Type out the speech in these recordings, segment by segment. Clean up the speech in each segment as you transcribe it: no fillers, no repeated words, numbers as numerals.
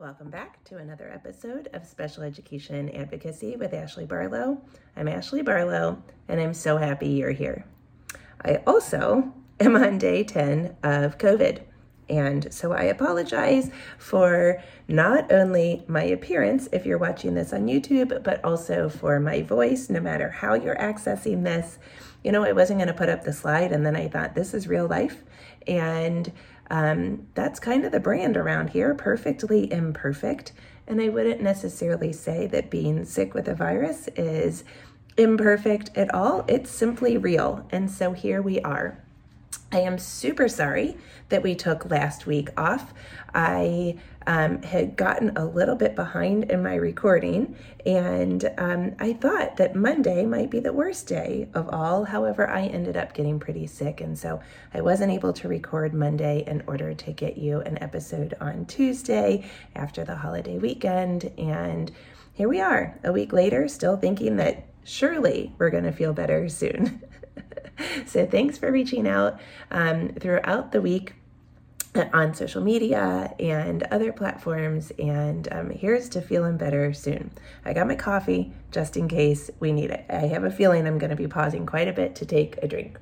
Welcome back to another episode of Special Education Advocacy with Ashley Barlow. I'm Ashley Barlow, and I'm so happy you're here. I also am on day 10 of COVID, and so I apologize for not only my appearance, if you're watching this on YouTube, but also for my voice, no matter how you're accessing this. You know, I wasn't going to put up the slide, and then I thought, this is real life, and that's kind of the brand around here, perfectly imperfect. And I wouldn't necessarily say that being sick with a virus is imperfect at all. It's simply real. And so here we are. I am super sorry that we took last week off. I had gotten a little bit behind in my recording, and I thought that Monday might be the worst day of all. However, I ended up getting pretty sick, and so I wasn't able to record Monday in order to get you an episode on Tuesday after the holiday weekend. And here we are, a week later, still thinking that surely we're going to feel better soon. So thanks for reaching out throughout the week on social media and other platforms, and here's to feeling better soon. I got my coffee just in case we need it. I have a feeling I'm going to be pausing quite a bit to take a drink.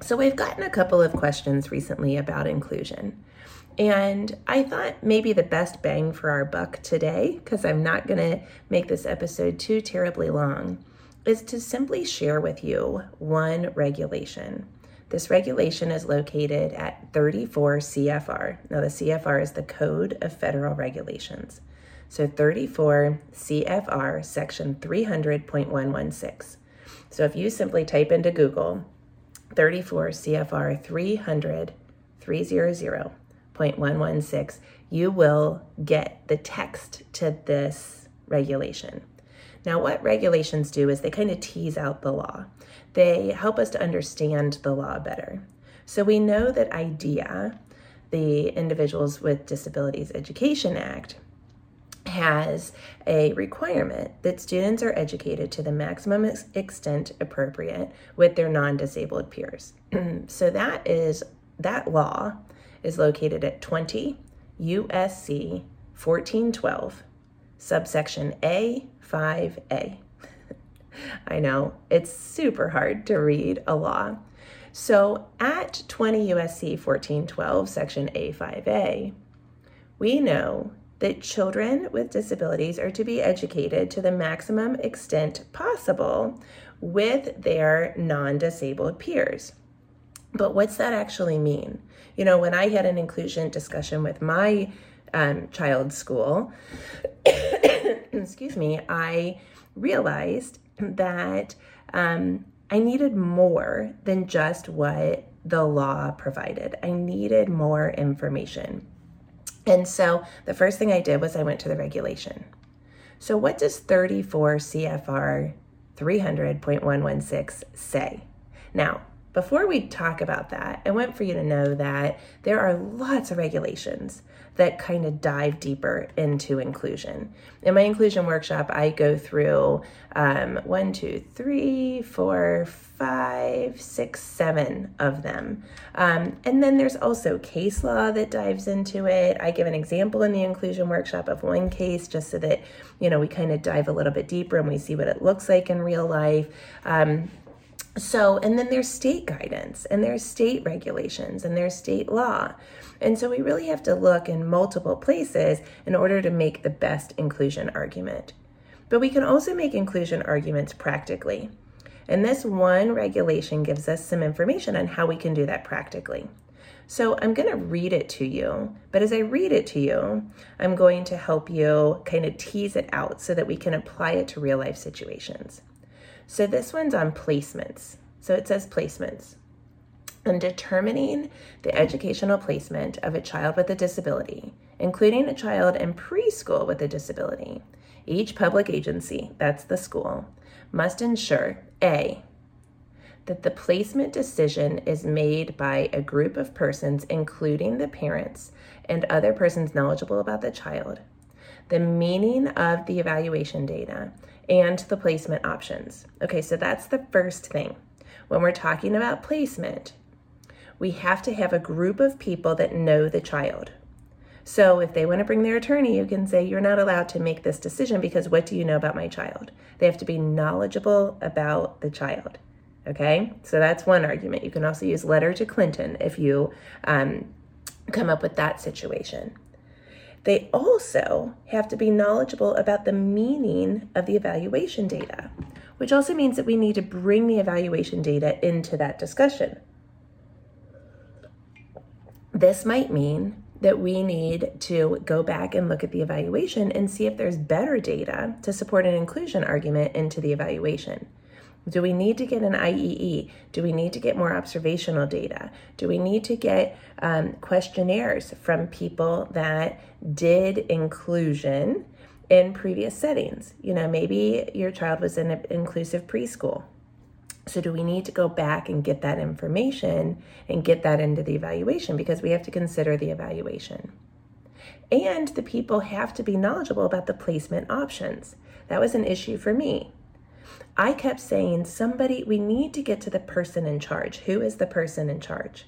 So we've gotten a couple of questions recently about inclusion, and I thought maybe the best bang for our buck today, because I'm not going to make this episode too terribly long, is to simply share with you one regulation. This regulation is located at 34 CFR. Now the CFR is the Code of Federal Regulations. So 34 CFR section 300.116. So if you simply type into Google 34 CFR 300.116, you will get the text to this regulation. Now, what regulations do is they kind of tease out the law. They help us to understand the law better. So we know that IDEA, the Individuals with Disabilities Education Act, has a requirement that students are educated to the maximum extent appropriate with their non-disabled peers. So that law is located at 20 USC 1412, subsection A, 5A. I know, it's super hard to read a law. So at 20 USC 1412, section A, 5A, we know that children with disabilities are to be educated to the maximum extent possible with their non-disabled peers. But what's that actually mean? You know, when I had an inclusion discussion with my child's school, excuse me, I realized that I needed more than just what the law provided. I needed more information. And so the first thing I did was I went to the regulation. So what does 34 CFR 300.116 say? Now, before we talk about that, I want for you to know that there are lots of regulations that kind of dive deeper into inclusion. In my inclusion workshop, I go through 7 of them. And then there's also case law that dives into it. I give an example in the inclusion workshop of one case just so that, you know, we kind of dive a little bit deeper and we see what it looks like in real life. So, and then there's state guidance, and there's state regulations, and there's state law. And so we really have to look in multiple places in order to make the best inclusion argument. But we can also make inclusion arguments practically. And this one regulation gives us some information on how we can do that practically. So I'm going to read it to you, but as I read it to you, I'm going to help you kind of tease it out so that we can apply it to real life situations. So this one's on placements. So it says placements. In determining the educational placement of a child with a disability, including a child in preschool with a disability, each public agency, that's the school, must ensure A, that the placement decision is made by a group of persons, including the parents and other persons knowledgeable about the child, the meaning of the evaluation data, and the placement options. Okay, so that's the first thing. When we're talking about placement, we have to have a group of people that know the child. So if they want to bring their attorney, you can say, you're not allowed to make this decision because what do you know about my child? They have to be knowledgeable about the child. Okay, so that's one argument. You can also use letter to Clinton if you come up with that situation. They also have to be knowledgeable about the meaning of the evaluation data, which also means that we need to bring the evaluation data into that discussion. This might mean that we need to go back and look at the evaluation and see if there's better data to support an inclusion argument into the evaluation. Do we need to get an IEE? Do we need to get more observational data? Do we need to get questionnaires from people that did inclusion in previous settings? You know, maybe your child was in an inclusive preschool. So do we need to go back and get that information and get that into the evaluation, because we have to consider the evaluation. And the people have to be knowledgeable about the placement options. That was an issue for me. I kept saying, we need to get to the person in charge. Who is the person in charge?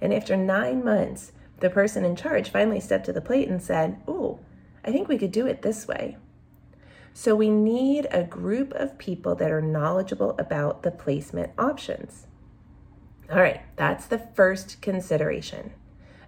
And after 9 months, the person in charge finally stepped to the plate and said, oh, I think we could do it this way. So we need a group of people that are knowledgeable about the placement options. All right, that's the first consideration.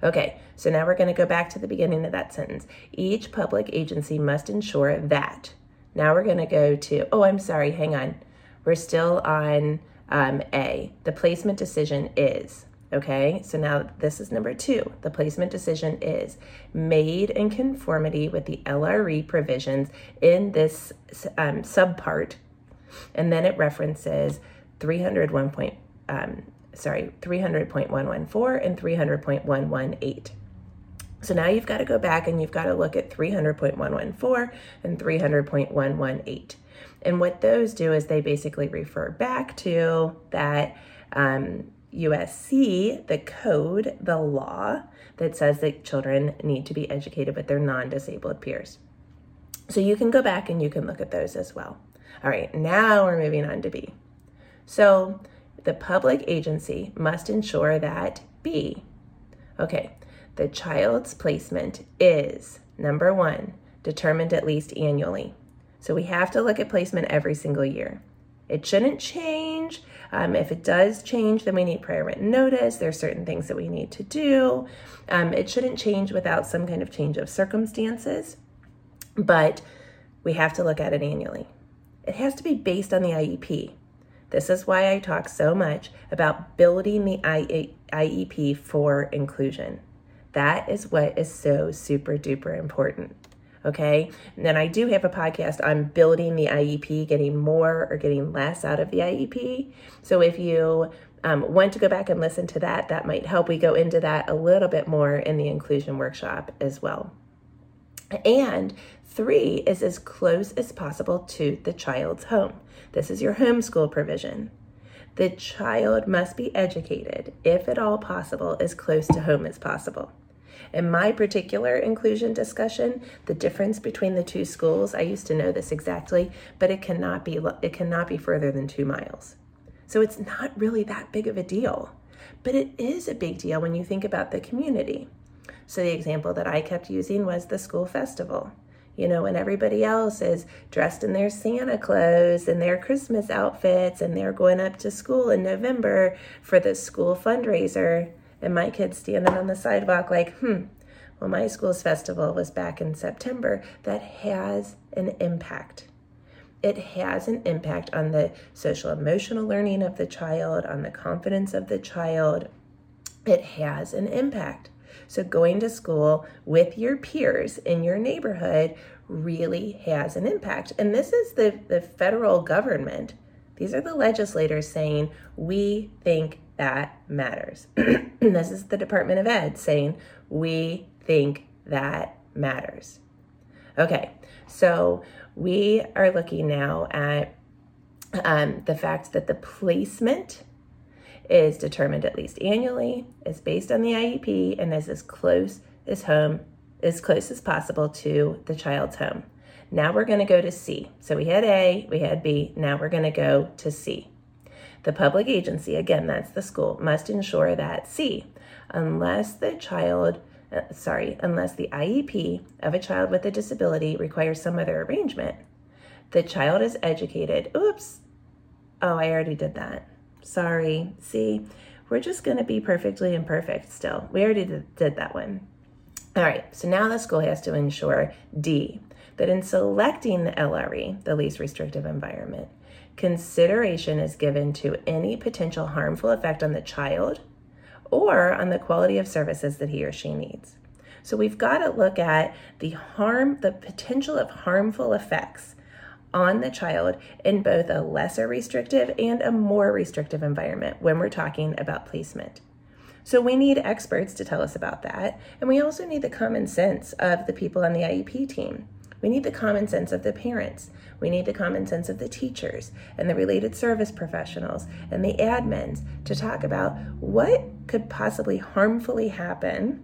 Okay, so now we're going to go back to the beginning of that sentence. Each public agency must ensure that. Now we're going to go to, We're still on A, the placement decision is. Okay, so now this is number two. The placement decision is made in conformity with the LRE provisions in this subpart. And then it references 300.114 and 300.118. So now you've got to go back and you've got to look at 300.114 and 300.118. And what those do is they basically refer back to that USC, the code, the law that says that children need to be educated with their non-disabled peers. So you can go back and you can look at those as well. All right, now we're moving on to B. So the public agency must ensure that B. Okay, the child's placement is, number one, determined at least annually. So we have to look at placement every single year. It shouldn't change. If it does change, then we need prior written notice. There are certain things that we need to do. It shouldn't change without some kind of change of circumstances, but we have to look at it annually. It has to be based on the IEP. This is why I talk so much about building the IEP for inclusion. That is what is so super duper important. Okay, and then I do have a podcast on building the IEP, getting more or getting less out of the IEP. So if you want to go back and listen to that, that might help. We go into that a little bit more in the inclusion workshop as well. And 3 is as close as possible to the child's home. This is your homeschool provision. The child must be educated, if at all possible, as close to home as possible. In my particular inclusion discussion, the difference between the two schools, I used to know this exactly, but it cannot be further than 2 miles. So it's not really that big of a deal, but it is a big deal when you think about the community. So the example that I kept using was the school festival. You know, when everybody else is dressed in their Santa clothes and their Christmas outfits and they're going up to school in November for the school fundraiser, and my kid's standing on the sidewalk like, well, my school's festival was back in September. That has an impact. It has an impact on the social emotional learning of the child, on the confidence of the child. It has an impact. So going to school with your peers in your neighborhood really has an impact. And this is the federal government. These are the legislators saying, we think that matters. This is the Department of Ed saying, we think that matters. Okay, so we are looking now at the fact that the placement is determined at least annually, is based on the IEP, and is as close as possible to the child's home. Now we're going to go to C. So we had A, we had B, now we're going to go to C. The public agency, again, that's the school, must ensure that C, unless the IEP of a child with a disability requires some other arrangement, the child is educated. We're just going to be perfectly imperfect still. We already did that one. All right, so now the school has to ensure D, that in selecting the LRE, the least restrictive environment, consideration is given to any potential harmful effect on the child or on the quality of services that he or she needs. So we've got to look at the potential of harmful effects on the child in both a lesser restrictive and a more restrictive environment when we're talking about placement. So we need experts to tell us about that. And we also need the common sense of the people on the IEP team. We need the common sense of the parents. We need the common sense of the teachers and the related service professionals and the admins to talk about what could possibly harmfully happen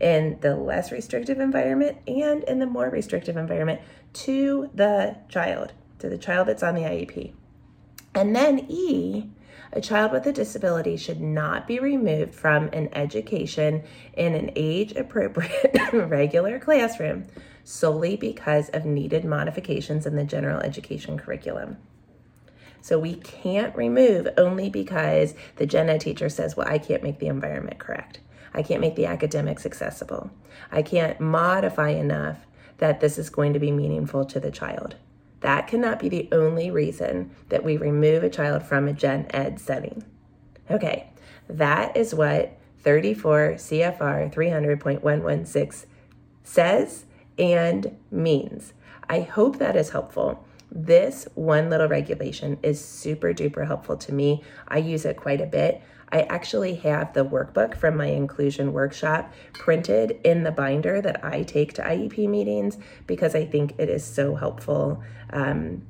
in the less restrictive environment and in the more restrictive environment to the child, that's on the IEP. And then E, a child with a disability should not be removed from an education in an age-appropriate regular classroom solely because of needed modifications in the general education curriculum. So we can't remove only because the gen ed teacher says, well, I can't make the environment correct. I can't make the academics accessible. I can't modify enough that this is going to be meaningful to the child. That cannot be the only reason that we remove a child from a gen ed setting. Okay, that is what 34 CFR 300.116 says and means. I hope that is helpful. This one little regulation is super duper helpful to me. I use it quite a bit. I actually have the workbook from my inclusion workshop printed in the binder that I take to IEP meetings because I think it is so helpful to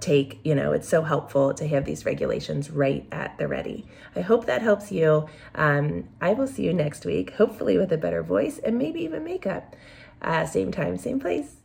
take, it's so helpful to have these regulations right at the ready. I hope that helps you. I will see you next week, hopefully with a better voice and maybe even makeup. Same time, same place.